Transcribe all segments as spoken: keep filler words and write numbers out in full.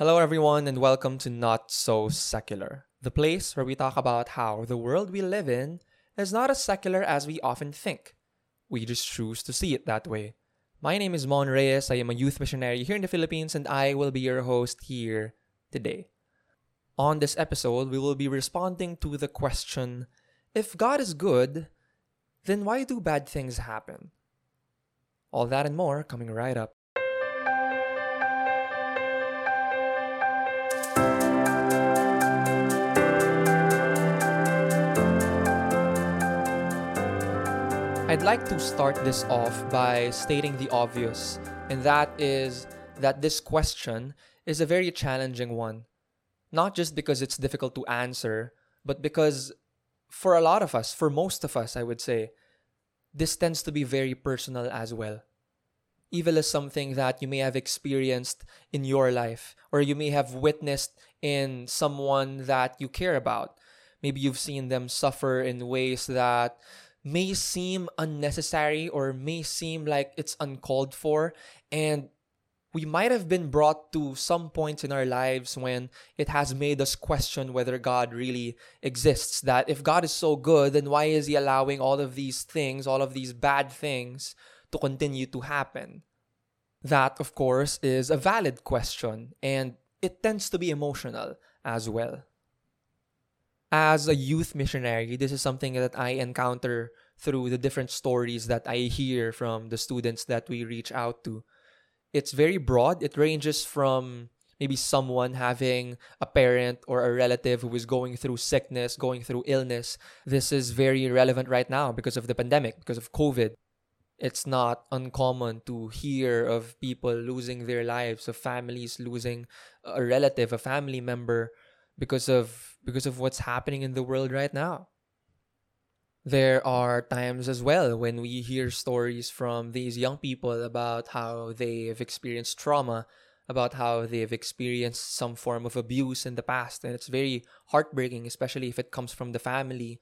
Hello everyone and welcome to Not So Secular, the place where we talk about how the world we live in is not as secular as we often think. We just choose to see it that way. My name is Mon Reyes, I am a youth missionary here in the Philippines and I will be your host here today. On this episode, we will be responding to the question, if God is good, then why do bad things happen? All that and more coming right up. I'd like to start this off by stating the obvious, and that is that this question is a very challenging one. Not just because it's difficult to answer, but because for a lot of us, for most of us, I would say, this tends to be very personal as well. Evil is something that you may have experienced in your life, or you may have witnessed in someone that you care about. Maybe you've seen them suffer in ways that may seem unnecessary or may seem like it's uncalled for, and we might have been brought to some points in our lives when it has made us question whether God really exists. That if God is so good, then why is He allowing all of these things, all of these bad things to continue to happen? That, of course, is a valid question, and it tends to be emotional as well. As a youth missionary, this is something that I encounter through the different stories that I hear from the students that we reach out to. It's very broad. It ranges from maybe someone having a parent or a relative who is going through sickness, going through illness. This is very relevant right now because of the pandemic, because of COVID. It's not uncommon to hear of people losing their lives, of families losing a relative, a family member, because of because of what's happening in the world right now. There are times as well when we hear stories from these young people about how they've experienced trauma, about how they've experienced some form of abuse in the past, and it's very heartbreaking, especially if it comes from the family.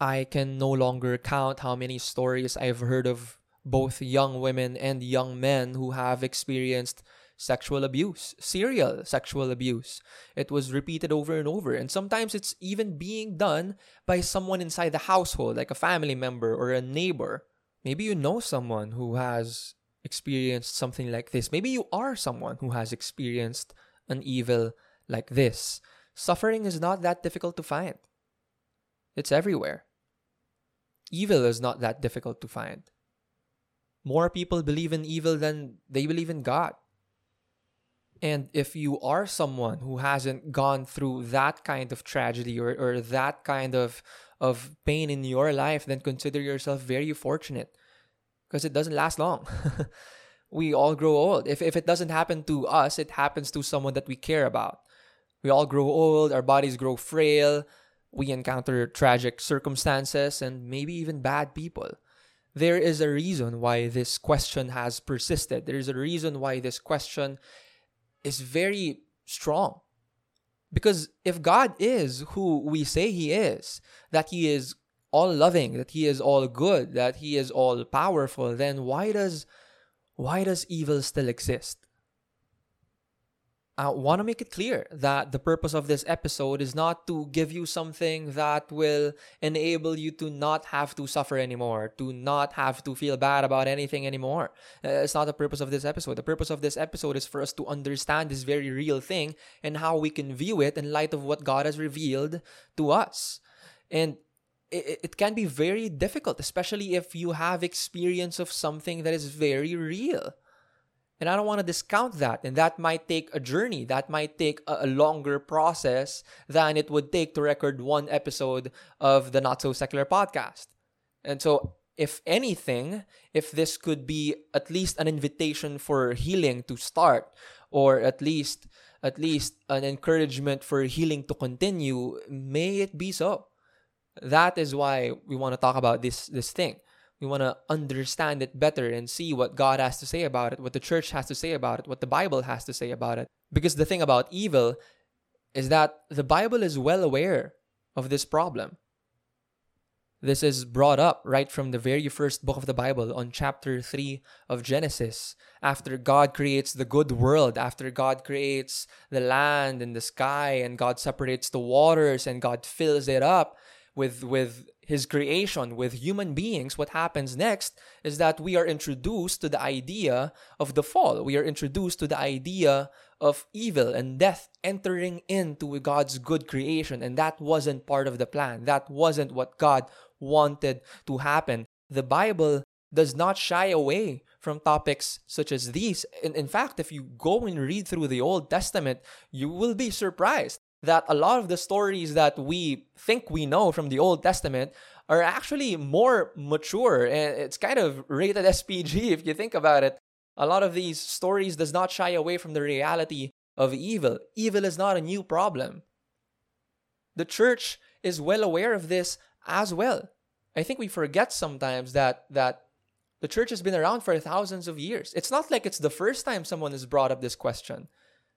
I can no longer count how many stories I've heard of both young women and young men who have experienced sexual abuse, serial sexual abuse. It was repeated over and over. And sometimes it's even being done by someone inside the household, like a family member or a neighbor. Maybe you know someone who has experienced something like this. Maybe you are someone who has experienced an evil like this. Suffering is not that difficult to find. It's everywhere. Evil is not that difficult to find. More people believe in evil than they believe in God. And if you are someone who hasn't gone through that kind of tragedy or, or that kind of, of pain in your life, then consider yourself very fortunate because it doesn't last long. We all grow old. If, if it doesn't happen to us, it happens to someone that we care about. We all grow old, our bodies grow frail, we encounter tragic circumstances and maybe even bad people. There is a reason why this question has persisted. There is a reason why this question is very strong. Because if God is who we say He is, that He is all loving, that He is all good, that He is all powerful, then why does why does evil still exist? I want to make it clear that the purpose of this episode is not to give you something that will enable you to not have to suffer anymore, to not have to feel bad about anything anymore. Uh, it's not the purpose of this episode. The purpose of this episode is for us to understand this very real thing and how we can view it in light of what God has revealed to us. And it, it can be very difficult, especially if you have experience of something that is very real. And I don't want to discount that. And that might take a journey. That might take a longer process than it would take to record one episode of the Not So Secular podcast. And so, if anything, if this could be at least an invitation for healing to start, or at least, at least an encouragement for healing to continue, may it be so. That is why we want to talk about this, this thing. We want to understand it better and see what God has to say about it, what the church has to say about it, what the Bible has to say about it. Because the thing about evil is that the Bible is well aware of this problem. This is brought up right from the very first book of the Bible on chapter three of Genesis. After God creates the good world, after God creates the land and the sky, and God separates the waters and God fills it up with, with His creation, with human beings, what happens next is that we are introduced to the idea of the fall. We are introduced to the idea of evil and death entering into God's good creation. And that wasn't part of the plan. That wasn't what God wanted to happen. The Bible does not shy away from topics such as these. In, in fact, if you go and read through the Old Testament, you will be surprised that a lot of the stories that we think we know from the Old Testament are actually more mature. And it's kind of rated S P G if you think about it. A lot of these stories does not shy away from the reality of evil. Evil is not a new problem. The church is well aware of this as well. I think we forget sometimes that, that the church has been around for thousands of years. It's not like it's the first time someone has brought up this question.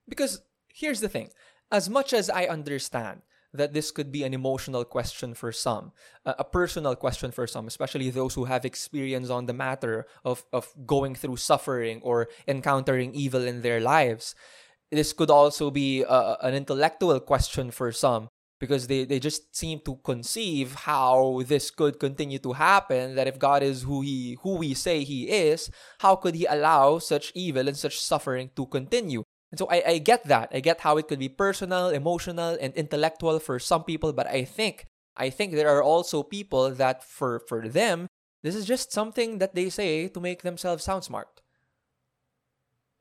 Because here's the thing. As much as I understand that this could be an emotional question for some, a personal question for some, especially those who have experience on the matter of, of going through suffering or encountering evil in their lives, this could also be a, an intellectual question for some, because they, they just seem to conceive how this could continue to happen, that if God is who he who we say He is, how could He allow such evil and such suffering to continue? And so I, I get that. I get how it could be personal, emotional, and intellectual for some people, but I think I think there are also people that for, for them, this is just something that they say to make themselves sound smart.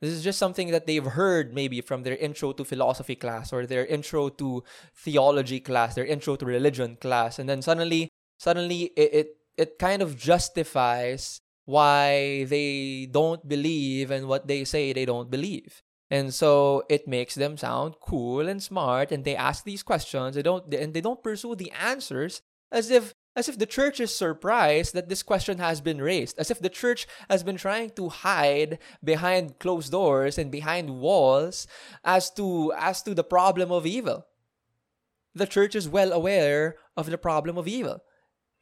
This is just something that they've heard maybe from their intro to philosophy class or their intro to theology class, their intro to religion class, and then suddenly suddenly it it, it kind of justifies why they don't believe in what they say they don't believe. And so it makes them sound cool and smart, and they ask these questions. They don't, they, and they don't pursue the answers as if as if the church is surprised that this question has been raised. As if the church has been trying to hide behind closed doors and behind walls as to as to the problem of evil. The church is well aware of the problem of evil,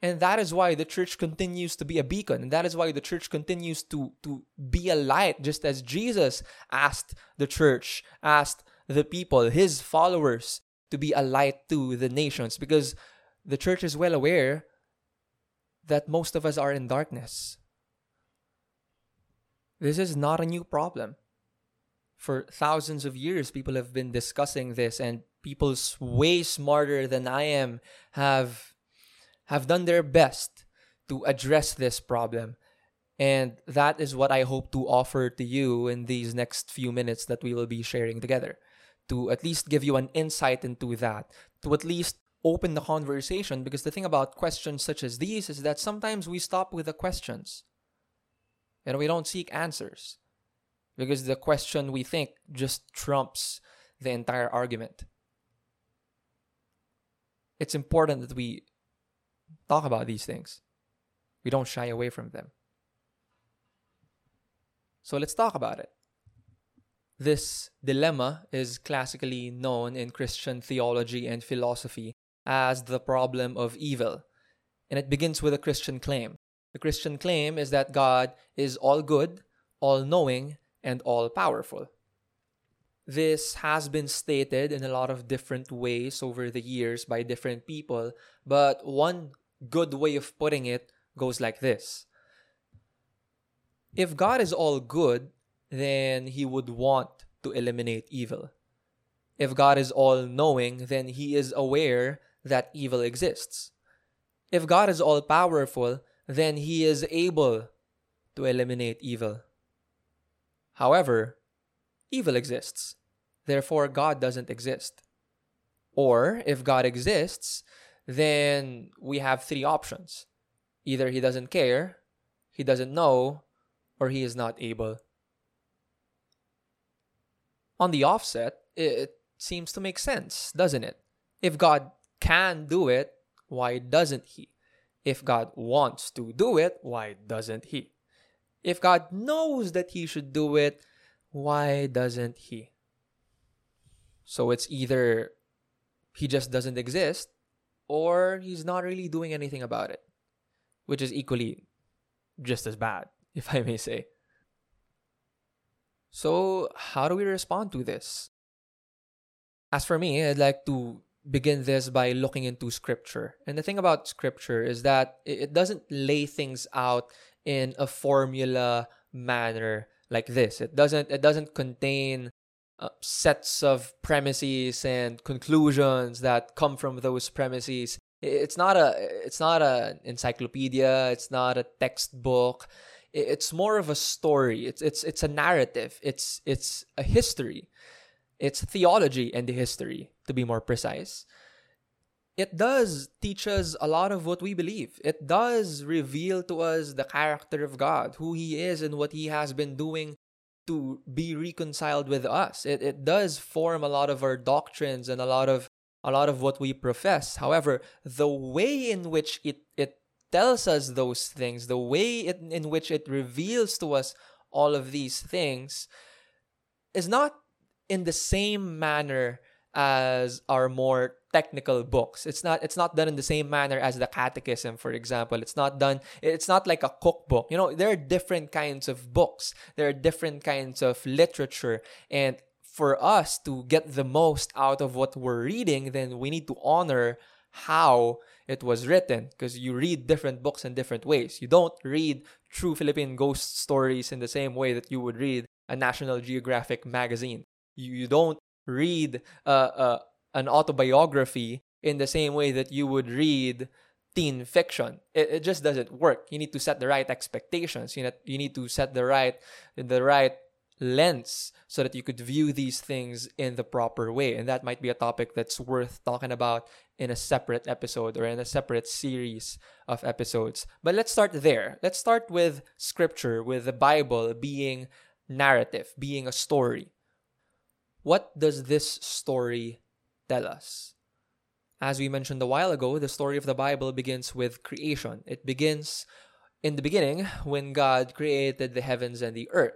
and that is why the church continues to be a beacon. And that is why the church continues to, to be a light, just as Jesus asked the church, asked the people, His followers, to be a light to the nations. Because the church is well aware that most of us are in darkness. This is not a new problem. For thousands of years, people have been discussing this, and people way smarter than I am have... have done their best to address this problem. And that is what I hope to offer to you in these next few minutes that we will be sharing together, to at least give you an insight into that, to at least open the conversation. Because the thing about questions such as these is that sometimes we stop with the questions and we don't seek answers, because the question, we think, just trumps the entire argument. It's important that we talk about these things. We don't shy away from them. So let's talk about it. This dilemma is classically known in Christian theology and philosophy as the problem of evil. And it begins with a Christian claim. The Christian claim is that God is all good, all knowing, and all powerful. This has been stated in a lot of different ways over the years by different people, but one good way of putting it goes like this. If God is all good, then He would want to eliminate evil. If God is all knowing, then He is aware that evil exists. If God is all powerful, then He is able to eliminate evil. However, evil exists. Therefore, God doesn't exist. Or, if God exists, then we have three options. Either He doesn't care, He doesn't know, or He is not able. On the offset, it seems to make sense, doesn't it? If God can do it, why doesn't He? If God wants to do it, why doesn't He? If God knows that He should do it, why doesn't He? So it's either He just doesn't exist, or He's not really doing anything about it. which is equally just as bad, if I may say. So how do we respond to this? As for me, I'd like to begin this by looking into Scripture. And the thing about Scripture is that it doesn't lay things out in a formula manner like this. It doesn't, it doesn't contain uh, sets of premises and conclusions that come from those premises. It's not a, it's not an encyclopedia. It's not a textbook. It's more of a story. It's, it's, it's a narrative. It's, it's a history. It's theology and the history, to be more precise. It does teach us a lot of what we believe. It does reveal to us the character of God, who He is and what He has been doing to be reconciled with us. It, it does form a lot of our doctrines and a lot of a lot of what we profess. However, the way in which it, it tells us those things, the way it, in which it reveals to us all of these things, is not in the same manner as our more technical books. It's not it's not done in the same manner as the catechism, for example. It's not done it's not like a cookbook. You know, there are different kinds of books. There are different kinds of literature, and for us to get the most out of what we're reading, then we need to honor how it was written, because you read different books in different ways. You don't read true Philippine ghost stories in the same way that you would read a National Geographic magazine. You, you don't read uh, uh, an autobiography in the same way that you would read teen fiction. It, it just doesn't work. You need to set the right expectations. You need, you need to set the right the right lens so that you could view these things in the proper way. And that might be a topic that's worth talking about in a separate episode or in a separate series of episodes. But let's start there. Let's start with Scripture, with the Bible being narrative, being a story. What does this story tell us? As we mentioned a while ago, the story of the Bible begins with creation. It begins in the beginning when God created the heavens and the earth.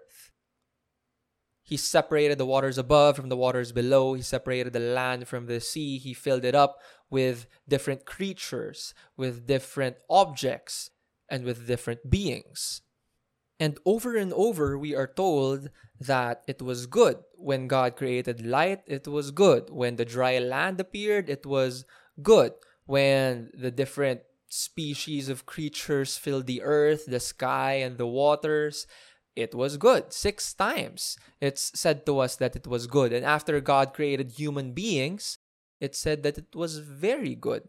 He separated the waters above from the waters below. He separated the land from the sea. He filled it up with different creatures, with different objects, and with different beings. And over and over, we are told that it was good. When God created light, it was good. When the dry land appeared, it was good. When the different species of creatures filled the earth, the sky, and the waters, it was good. Six times it's said to us that it was good. And after God created human beings, it said that it was very good.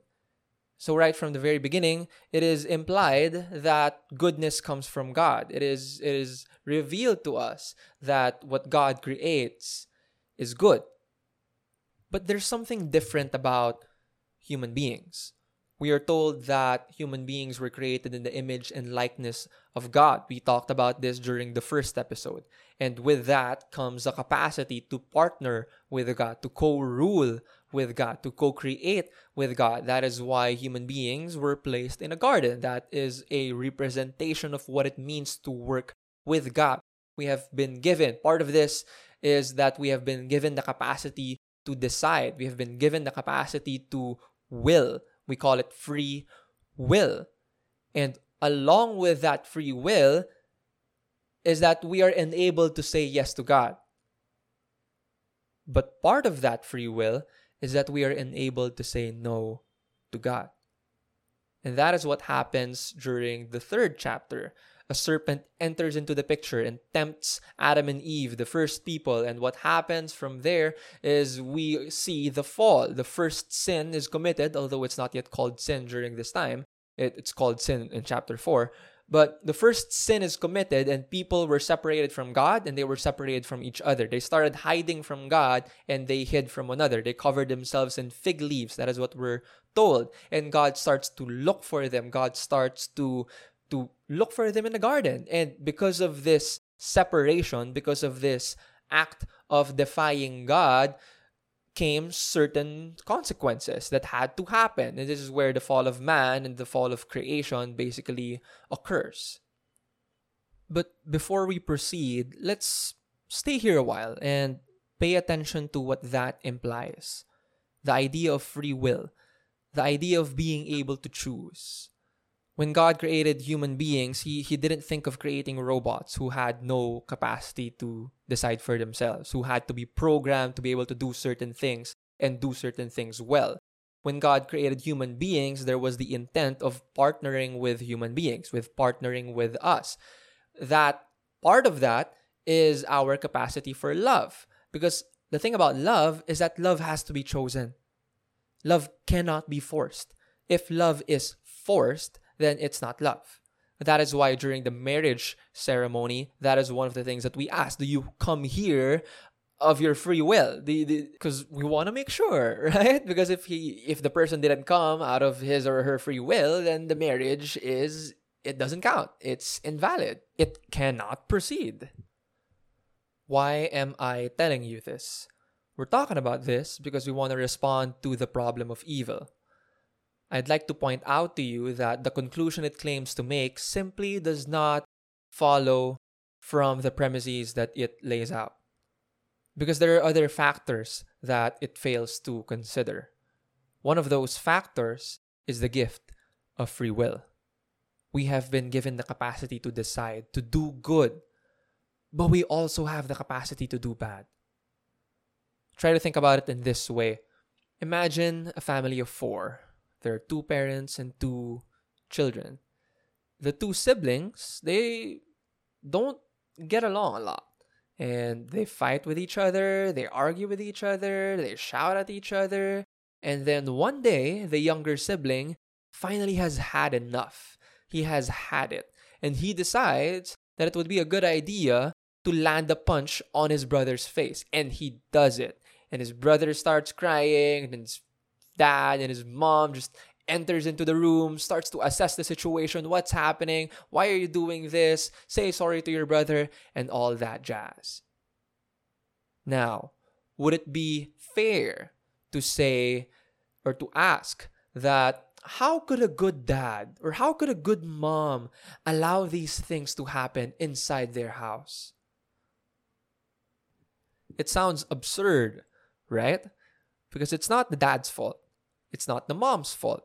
So right from the very beginning, it is implied that goodness comes from God. It is, it is revealed to us that what God creates is good. But there's something different about human beings. We are told that human beings were created in the image and likeness of God. We talked about this during the first episode. And with that comes a capacity to partner with God, to co-rule with God, to co-create with God. That is why human beings were placed in a garden. That is a representation of what it means to work with God. We have been given, part of this is that we have been given the capacity to decide. We have been given the capacity to will. We call it free will. And along with that free will is that we are enabled to say yes to God. But part of that free will is that we are enabled to say no to God. And that is what happens during the third chapter. A serpent enters into the picture and tempts Adam and Eve, the first people. And what happens from there is we see the fall. The first sin is committed, although it's not yet called sin during this time. It, it's called sin in chapter four. But the first sin is committed, and people were separated from God, and they were separated from each other. They started hiding from God, and they hid from one another. They covered themselves in fig leaves. That is what we're told. And God starts to look for them. God starts to to look for them in the garden. And because of this separation, because of this act of defying God, came certain consequences that had to happen. And this is where the fall of man and the fall of creation basically occurs. But before we proceed, let's stay here a while and pay attention to what that implies. The idea of free will, the idea of being able to choose. when God created human beings, he, he didn't think of creating robots who had no capacity to decide for themselves, who had to be programmed to be able to do certain things and do certain things well. When God created human beings, there was the intent of partnering with human beings, with partnering with us. That part of that is our capacity for love. Because the thing about love is that love has to be chosen. Love cannot be forced. If love is forced, then it's not love. That is why during the marriage ceremony, that is one of the things that we ask. Do you come here of your free will? Because we want to make sure, right? Because if he, if the person didn't come out of his or her free will, then the marriage is, it doesn't count. It's invalid. It cannot proceed. Why am I telling you this? We're talking about this because we want to respond to the problem of evil. I'd like to point out to you that the conclusion it claims to make simply does not follow from the premises that it lays out, because there are other factors that it fails to consider. One of those factors is the gift of free will. We have been given the capacity to decide to do good, but we also have the capacity to do bad. Try to think about it in this way. Imagine a family of four. There are two parents and two children. The two siblings, they don't get along a lot. And they fight with each other, they argue with each other, they shout at each other. And then one day, the younger sibling finally has had enough. He has had it. And he decides that it would be a good idea to land a punch on his brother's face. And he does it. And his brother starts crying, and his dad and his mom just enters into the room, starts to assess the situation, what's happening, why are you doing this, say sorry to your brother, and all that jazz. Now, would it be fair to say or to ask that how could a good dad or how could a good mom allow these things to happen inside their house? It sounds absurd, right? Because it's not the dad's fault. It's not the mom's fault.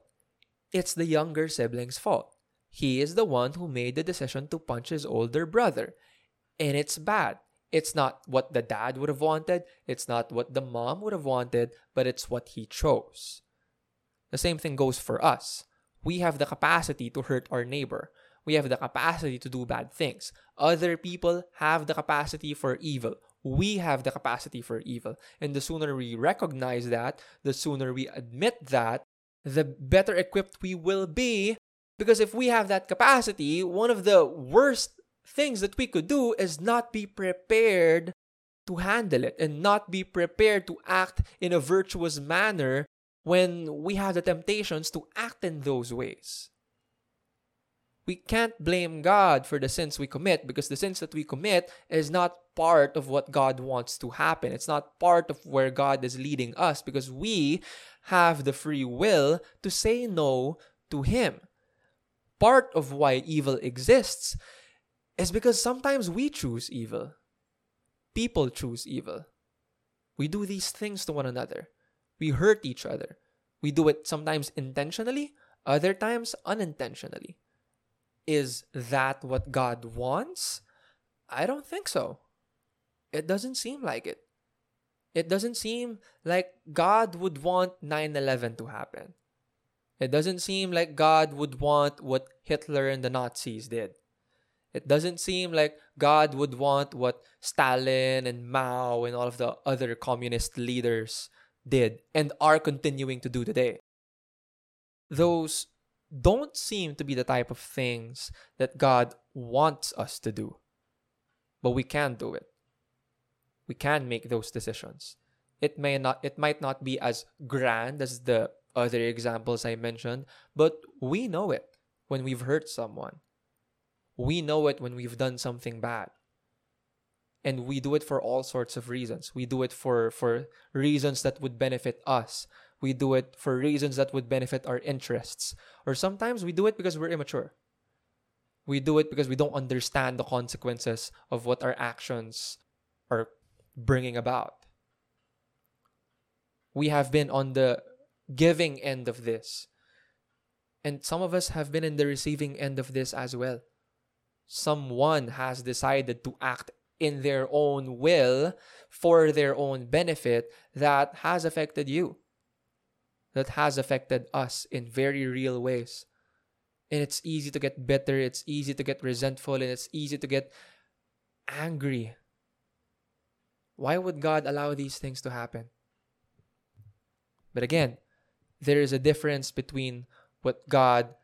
It's the younger sibling's fault. He is the one who made the decision to punch his older brother. And it's bad. It's not what the dad would have wanted. It's not what the mom would have wanted. But it's what he chose. The same thing goes for us. We have the capacity to hurt our neighbor. We have the capacity to do bad things. Other people have the capacity for evil. We have the capacity for evil. And the sooner we recognize that, the sooner we admit that, the better equipped we will be. Because if we have that capacity, one of the worst things that we could do is not be prepared to handle it and not be prepared to act in a virtuous manner when we have the temptations to act in those ways. We can't blame God for the sins we commit because the sins that we commit is not part of what God wants to happen. It's not part of where God is leading us because we have the free will to say no to Him. Part of why evil exists is because sometimes we choose evil. People choose evil. We do these things to one another. We hurt each other. We do it sometimes intentionally, other times unintentionally. Is that what God wants? I don't think so. It doesn't seem like it. It doesn't seem like God would want nine eleven to happen. It doesn't seem like God would want what Hitler and the Nazis did. It doesn't seem like God would want what Stalin and Mao and all of the other communist leaders did and are continuing to do today. Those don't seem to be the type of things that God wants us to do. But we can do it. We can make those decisions. It may not, it might not be as grand as the other examples I mentioned, but we know it when we've hurt someone. We know it when we've done something bad. And we do it for all sorts of reasons. We do it for, for reasons that would benefit us. We do it for reasons that would benefit our interests. Or sometimes we do it because we're immature. We do it because we don't understand the consequences of what our actions are bringing about. We have been on the giving end of this. And some of us have been in the receiving end of this as well. Someone has decided to act in their own will for their own benefit that has affected you, that has affected us in very real ways. And it's easy to get bitter, it's easy to get resentful, and it's easy to get angry. Why would God allow these things to happen? But again, there is a difference between what God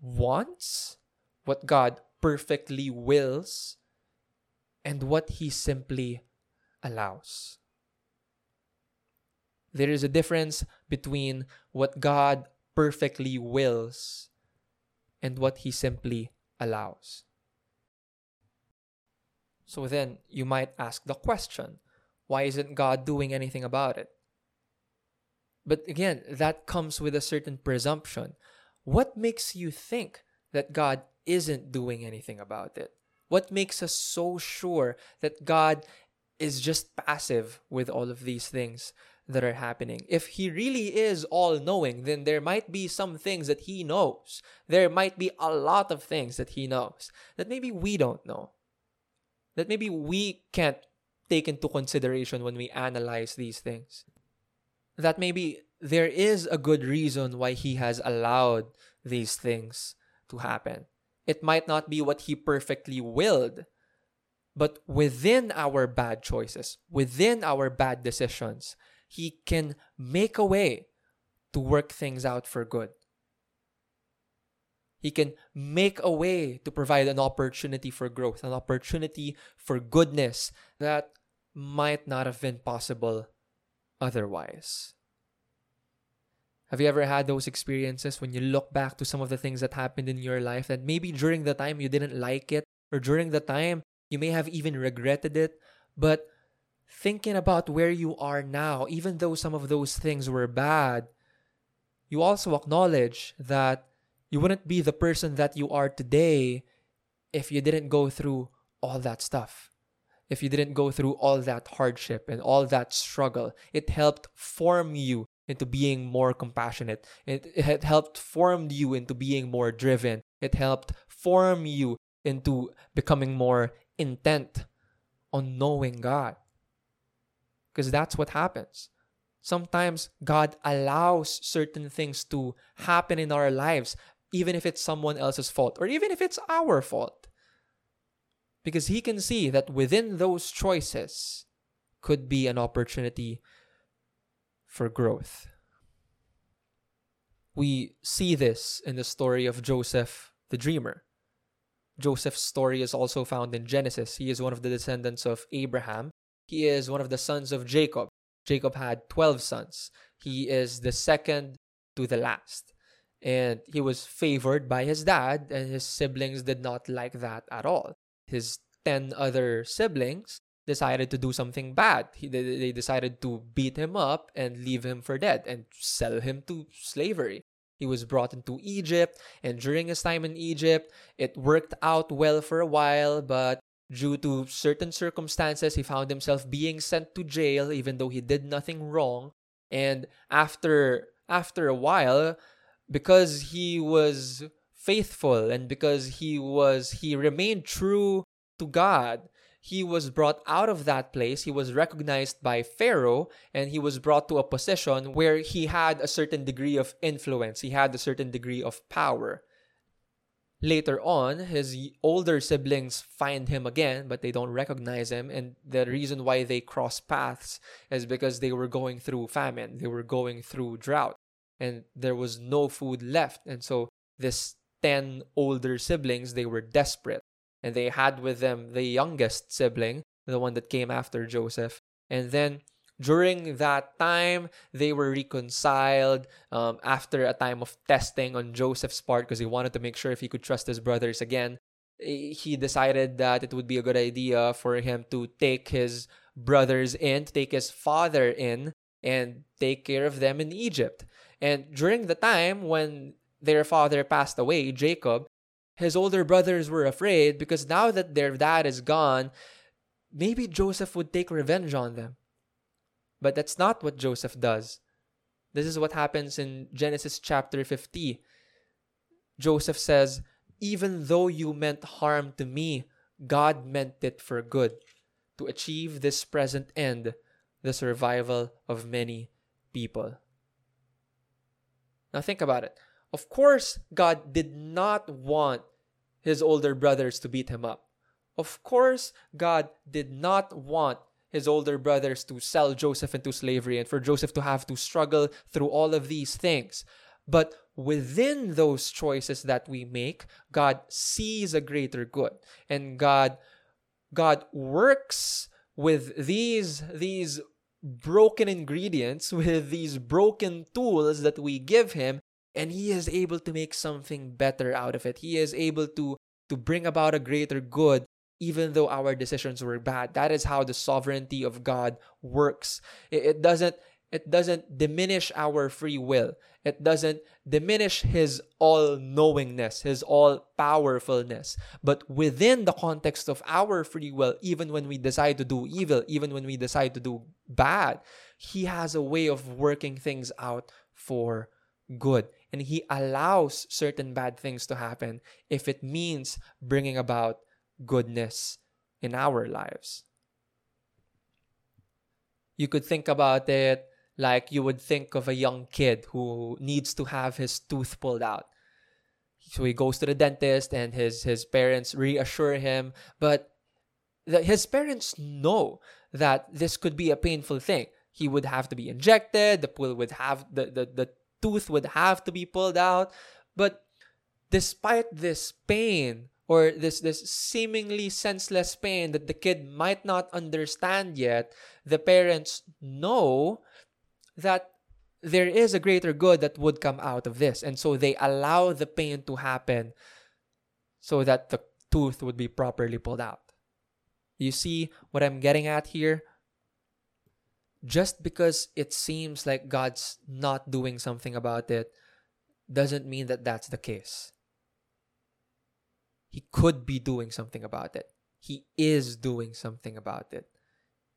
wants, what God perfectly wills, and what He simply allows. There is a difference between what God perfectly wills and what He simply allows. So then, you might ask the question, why isn't God doing anything about it? But again, that comes with a certain presumption. What makes you think that God isn't doing anything about it? What makes us so sure that God is just passive with all of these things that are happening? If He really is all-knowing, then there might be some things that He knows. There might be a lot of things that He knows that maybe we don't know, that maybe we can't take into consideration when we analyze these things. That maybe there is a good reason why He has allowed these things to happen. It might not be what He perfectly willed, but within our bad choices, within our bad decisions, He can make a way to work things out for good. He can make a way to provide an opportunity for growth, an opportunity for goodness that might not have been possible otherwise. Have you ever had those experiences when you look back to some of the things that happened in your life that maybe during the time you didn't like it, or during the time you may have even regretted it, but thinking about where you are now, even though some of those things were bad, you also acknowledge that you wouldn't be the person that you are today if you didn't go through all that stuff, if you didn't go through all that hardship and all that struggle. It helped form you into being more compassionate. It, it helped form you into being more driven. It helped form you into becoming more intent on knowing God. Because that's what happens. Sometimes God allows certain things to happen in our lives, even if it's someone else's fault or even if it's our fault. Because He can see that within those choices could be an opportunity for growth. We see this in the story of Joseph the dreamer. Joseph's story is also found in Genesis. He is one of the descendants of Abraham. He is one of the sons of Jacob. Jacob had twelve sons. He is the second to the last. And he was favored by his dad, and his siblings did not like that at all. His ten other siblings decided to do something bad. He, they decided to beat him up and leave him for dead and sell him to slavery. He was brought into Egypt, and during his time in Egypt, it worked out well for a while, but due to certain circumstances, he found himself being sent to jail even though he did nothing wrong. And after, after a while, because he was faithful and because he was he remained true to God, he was brought out of that place. He was recognized by Pharaoh, and he was brought to a position where he had a certain degree of influence. He had a certain degree of power. Later on, his older siblings find him again, but they don't recognize him. And the reason why they cross paths is because they were going through famine. They were going through drought, and there was no food left. And so this ten older siblings, they were desperate, and they had with them the youngest sibling, the one that came after Joseph. And then during that time, they were reconciled um, after a time of testing on Joseph's part, because he wanted to make sure if he could trust his brothers again. He decided that it would be a good idea for him to take his brothers in, to take his father in, and take care of them in Egypt. And during the time when their father passed away, Jacob, his older brothers were afraid because now that their dad is gone, maybe Joseph would take revenge on them. But that's not what Joseph does. This is what happens in Genesis chapter fifty. Joseph says, even though you meant harm to me, God meant it for good, to achieve this present end, the survival of many people. Now think about it. Of course, God did not want his older brothers to beat him up. Of course, God did not want his older brothers to sell Joseph into slavery and for Joseph to have to struggle through all of these things. But within those choices that we make, God sees a greater good. And God, God works with these, these broken ingredients, with these broken tools that we give him, and he is able to make something better out of it. He is able to, to bring about a greater good, even though our decisions were bad. That is how the sovereignty of God works. It, it doesn't, it doesn't diminish our free will. It doesn't diminish his all-knowingness, his all-powerfulness. But within the context of our free will, even when we decide to do evil, even when we decide to do bad, he has a way of working things out for good. And he allows certain bad things to happen if it means bringing about goodness in our lives. You could think about it like you would think of a young kid who needs to have his tooth pulled out. So he goes to the dentist and his, his parents reassure him, but the, his parents know that this could be a painful thing. He would have to be injected, the pull would have the, the, the tooth would have to be pulled out. But despite this pain, or this, this seemingly senseless pain that the kid might not understand yet, the parents know that there is a greater good that would come out of this. And so they allow the pain to happen so that the tooth would be properly pulled out. You see what I'm getting at here? Just because it seems like God's not doing something about it doesn't mean that that's the case. He could be doing something about it. He is doing something about it.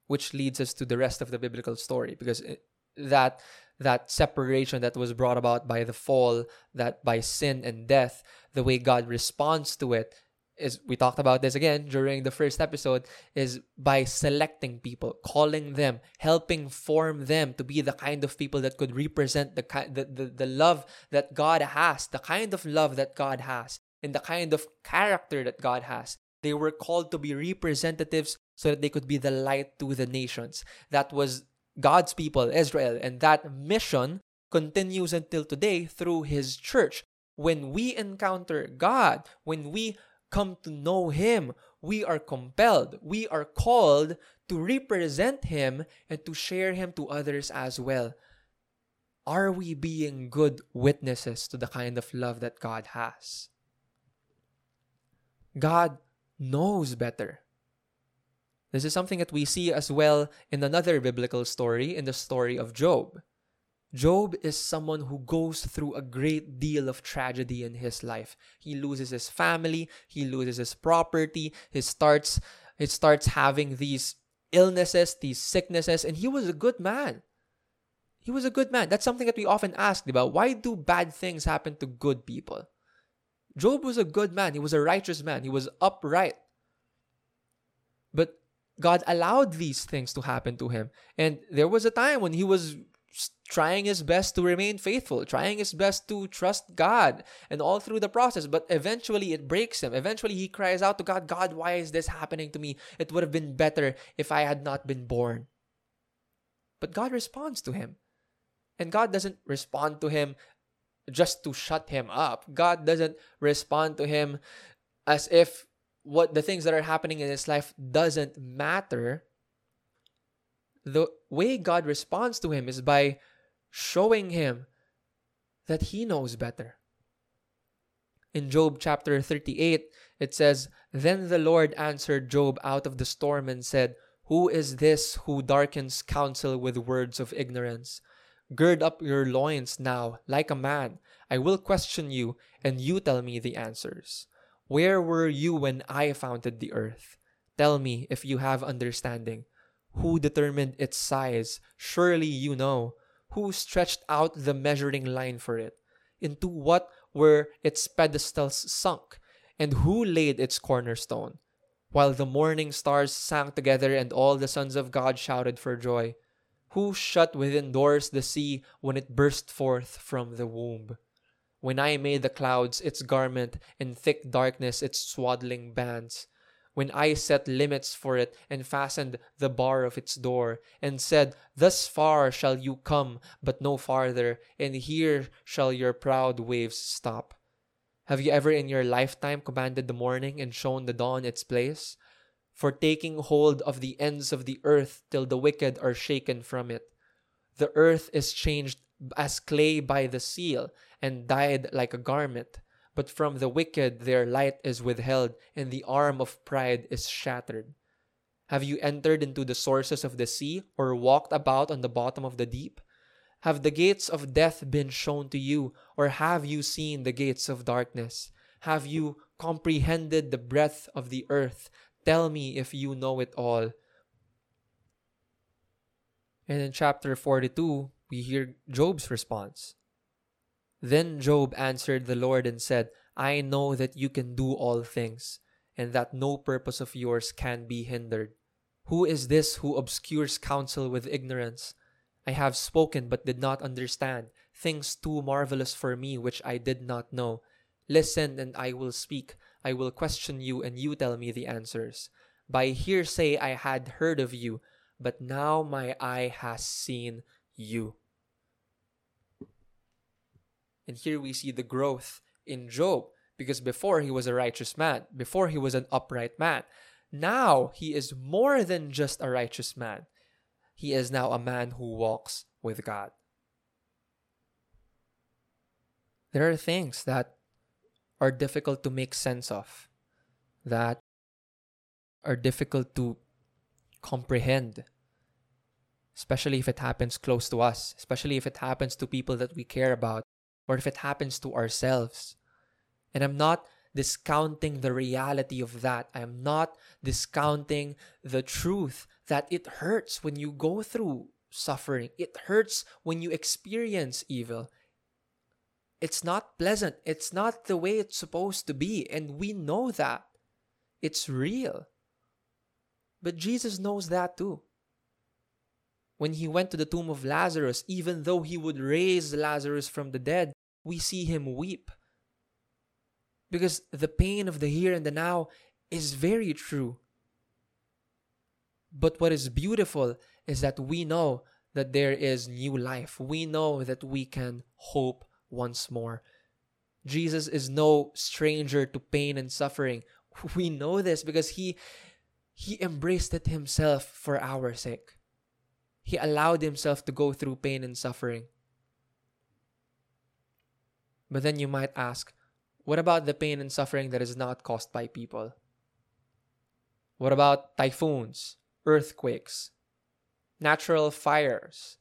Which leads us to the rest of the biblical story, because it, that that separation that was brought about by the fall, that by sin and death, the way God responds to it is, we talked about this again during the first episode, is by selecting people, calling them, helping form them to be the kind of people that could represent the the, the, the love that God has, the kind of love that God has, and the kind of character that God has. They were called to be representatives so that they could be the light to the nations. That was God's people, Israel, and that mission continues until today through His church. When we encounter God, when we come to know Him, we are compelled, we are called to represent Him and to share Him to others as well. Are we being good witnesses to the kind of love that God has? God knows better. This is something that we see as well in another biblical story, in the story of Job. Job is someone who goes through a great deal of tragedy in his life. He loses his family, he loses his property, he starts, he starts having these illnesses, these sicknesses, and he was a good man. He was a good man. That's something that we often ask about. Why do bad things happen to good people? Job was a good man. He was a righteous man. He was upright. But God allowed these things to happen to him. And there was a time when he was trying his best to remain faithful, trying his best to trust God, and all through the process. But eventually it breaks him. Eventually he cries out to God, God, why is this happening to me? It would have been better if I had not been born. But God responds to him. And God doesn't respond to him just to shut him up. God doesn't respond to him as if what the things that are happening in his life doesn't matter. The way God responds to him is by showing him that he knows better. In Job chapter thirty-eight, it says, Then the Lord answered Job out of the storm and said, Who is this who darkens counsel with words of ignorance? Gird up your loins now, like a man. I will question you, and you tell me the answers. Where were you when I founded the earth? Tell me if you have understanding. Who determined its size? Surely you know. Who stretched out the measuring line for it? Into what were its pedestals sunk, and who laid its cornerstone? While the morning stars sang together and all the sons of God shouted for joy, who shut within doors the sea when it burst forth from the womb? When I made the clouds its garment and thick darkness its swaddling bands, when I set limits for it and fastened the bar of its door, and said, thus far shall you come, but no farther, and here shall your proud waves stop. Have you ever in your lifetime commanded the morning and shown the dawn its place? For taking hold of the ends of the earth till the wicked are shaken from it. The earth is changed as clay by the seal, and dyed like a garment. But from the wicked their light is withheld, and the arm of pride is shattered. Have you entered into the sources of the sea, or walked about on the bottom of the deep? Have the gates of death been shown to you, or have you seen the gates of darkness? Have you comprehended the breadth of the earth? Tell me if you know it all. And in chapter forty-two, we hear Job's response. Then Job answered the Lord and said, I know that you can do all things, and that no purpose of yours can be hindered. Who is this who obscures counsel with ignorance? I have spoken but did not understand, things too marvelous for me which I did not know. Listen and I will speak, I will question you and you tell me the answers. By hearsay I had heard of you, but now my eye has seen you. And here we see the growth in Job, because before he was a righteous man, before he was an upright man. Now he is more than just a righteous man. He is now a man who walks with God. There are things that are difficult to make sense of, that are difficult to comprehend, especially if it happens close to us, especially if it happens to people that we care about, or if it happens to ourselves. And I'm not discounting the reality of that. I'm not discounting the truth that it hurts when you go through suffering. It hurts when you experience evil. It's not pleasant. It's not the way it's supposed to be. And we know that. It's real. But Jesus knows that too. When he went to the tomb of Lazarus, even though he would raise Lazarus from the dead, we see him weep. Because the pain of the here and the now is very true. But what is beautiful is that we know that there is new life. We know that we can hope once more. Jesus is no stranger to pain and suffering. We know this because he, he embraced it himself for our sake. He allowed himself to go through pain and suffering. But then you might ask, what about the pain and suffering that is not caused by people? What about typhoons, earthquakes, natural fires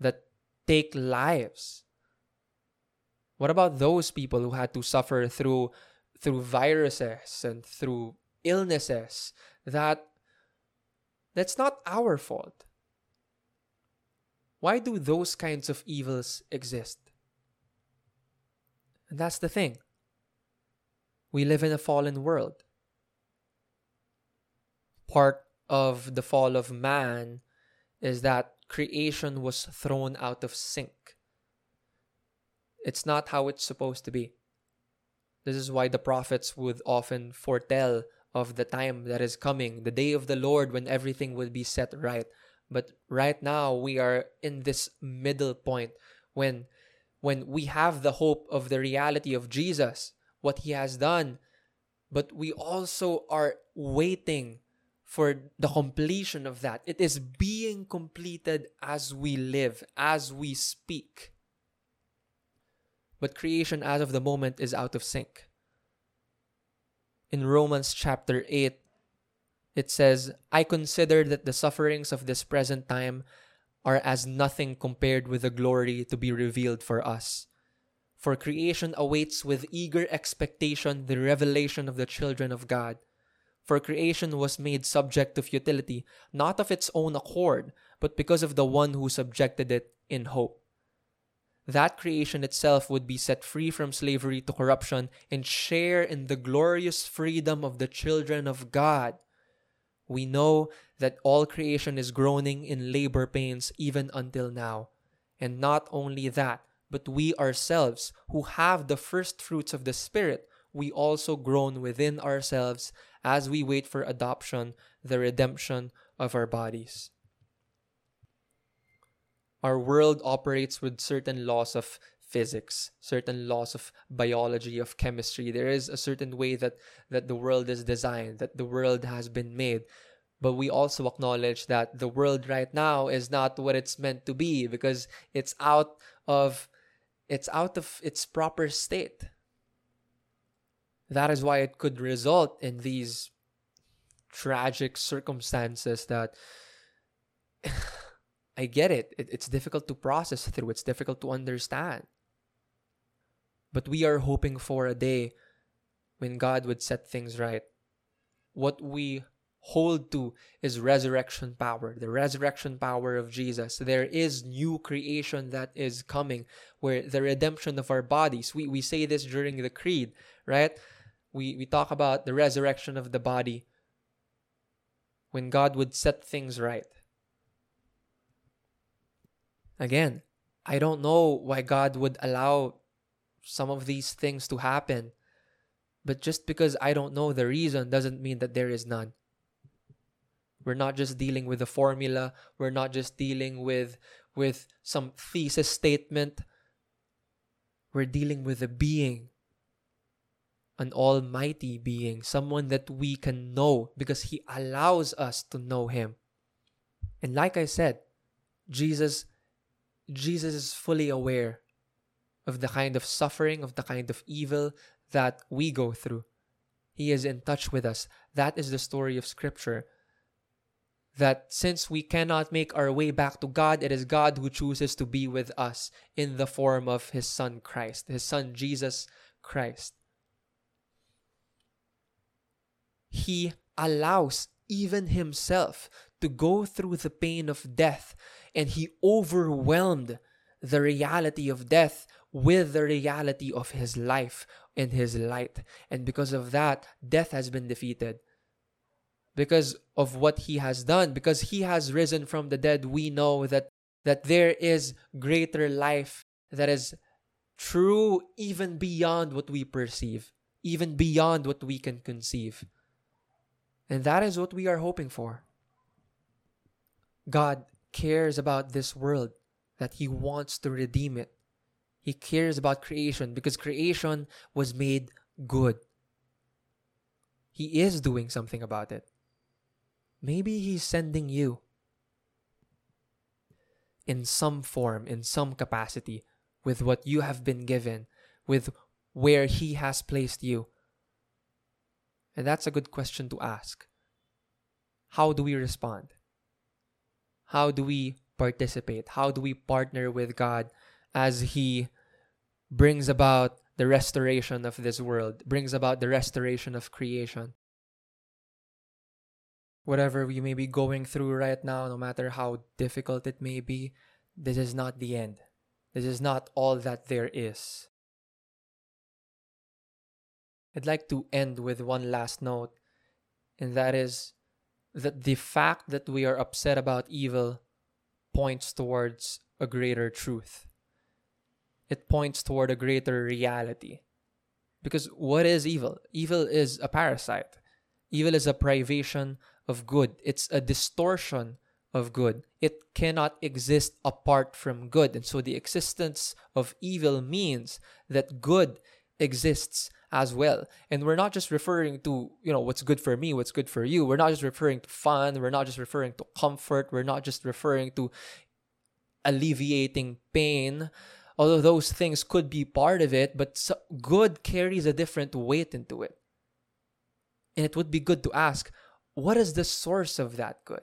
that take lives? What about those people who had to suffer through, through viruses and through illnesses that that's not our fault? Why do those kinds of evils exist? And that's the thing. We live in a fallen world. Part of the fall of man is that creation was thrown out of sync. It's not how it's supposed to be. This is why the prophets would often foretell of the time that is coming, the day of the Lord when everything will be set right. But right now we are in this middle point when when we have the hope of the reality of Jesus, what he has done, but we also are waiting for the completion of that. It is being completed as we live, as we speak. But creation as of the moment is out of sync. In Romans chapter eight, it says, I consider that the sufferings of this present time are as nothing compared with the glory to be revealed for us. For creation awaits with eager expectation the revelation of the children of God. For creation was made subject to futility, not of its own accord, but because of the one who subjected it in hope. that creation itself would be set free from slavery to corruption and share in the glorious freedom of the children of God. We know that all creation is groaning in labor pains even until now. And not only that, but we ourselves, who have the first fruits of the Spirit, we also groan within ourselves as we wait for adoption, the redemption of our bodies. Our world operates with certain laws of physics, certain laws of biology, of chemistry. There is a certain way that, that the world is designed, that the world has been made. But we also acknowledge that the world right now is not what it's meant to be because it's out of it's out of its proper state. That is why it could result in these tragic circumstances that I get it. it. It's difficult to process through. It's difficult to understand. But we are hoping for a day when God would set things right. What we hold to is resurrection power, the resurrection power of Jesus. There is new creation that is coming where the redemption of our bodies, we, we say this during the creed, right? We, we talk about the resurrection of the body when God would set things right. Again, I don't know why God would allow some of these things to happen. But just because I don't know the reason doesn't mean that there is none. We're not just dealing with a formula. We're not just dealing with, with some thesis statement. We're dealing with a being, an almighty being, someone that we can know because He allows us to know Him. And like I said, Jesus Jesus is fully aware of the kind of suffering, of the kind of evil that we go through. He is in touch with us. That is the story of Scripture. That since we cannot make our way back to God, it is God who chooses to be with us in the form of His Son Christ, His Son Jesus Christ. He allows even Himself to go through the pain of death, and He overwhelmed the reality of death with the reality of His life and His light. And because of that, death has been defeated. Because of what He has done, because He has risen from the dead, we know that, that there is greater life that is true even beyond what we perceive, even beyond what we can conceive. And that is what we are hoping for. God cares about this world, that He wants to redeem it. He cares about creation because creation was made good. He is doing something about it. Maybe He's sending you in some form, in some capacity, with what you have been given, with where He has placed you. And that's a good question to ask. How do we respond? How do we participate? How do we partner with God as He brings about the restoration of this world, brings about the restoration of creation? Whatever we may be going through right now, no matter how difficult it may be, this is not the end. This is not all that there is. I'd like to end with one last note, and that is that the fact that we are upset about evil points towards a greater truth. It points toward a greater reality. Because what is evil? Evil is a parasite. Evil is a privation of good. It's a distortion of good. It cannot exist apart from good. And so the existence of evil means that good exists as well. And we're not just referring to, you know, what's good for me, what's good for you. We're not just referring to fun. We're not just referring to comfort. We're not just referring to alleviating pain. Although those things could be part of it, but good carries a different weight into it. And it would be good to ask, what is the source of that good?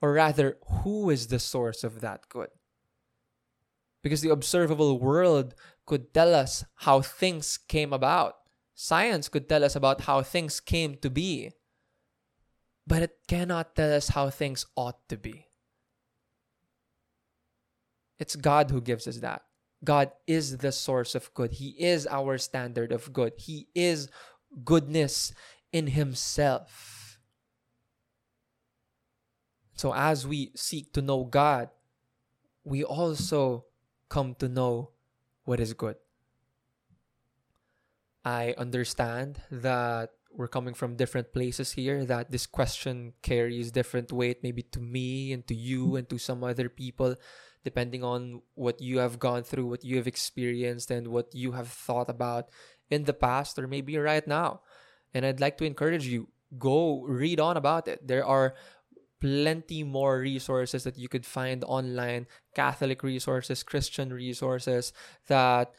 Or rather, who is the source of that good? Because the observable world could tell us how things came about. Science could tell us about how things came to be. But it cannot tell us how things ought to be. It's God who gives us that. God is the source of good. He is our standard of good. He is goodness in himself. So as we seek to know God, we also come to know what is good. I understand that we're coming from different places here, that this question carries different weight, maybe to me and to you and to some other people, depending on what you have gone through, what you have experienced, and what you have thought about in the past or maybe right now. And I'd like to encourage you, go read on about it. There are plenty more resources that you could find online, Catholic resources, Christian resources, that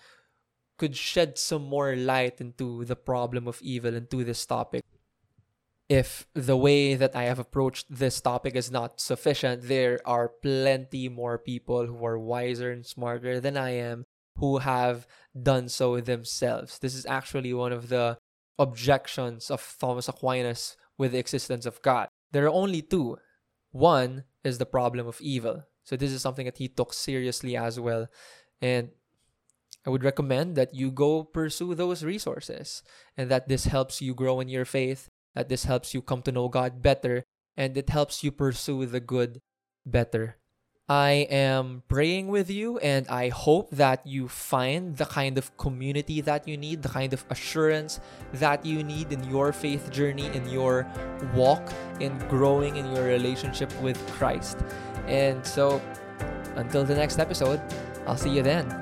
could shed some more light into the problem of evil, into this topic. If the way that I have approached this topic is not sufficient, there are plenty more people who are wiser and smarter than I am who have done so themselves. This is actually one of the objections of Thomas Aquinas with the existence of God. There are only two. One is the problem of evil. So this is something that he took seriously as well. And I would recommend that you go pursue those resources, and that this helps you grow in your faith, that this helps you come to know God better, and it helps you pursue the good better. I am praying with you, and I hope that you find the kind of community that you need, the kind of assurance that you need in your faith journey, in your walk, in growing in your relationship with Christ. And so, until the next episode, I'll see you then.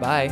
Bye.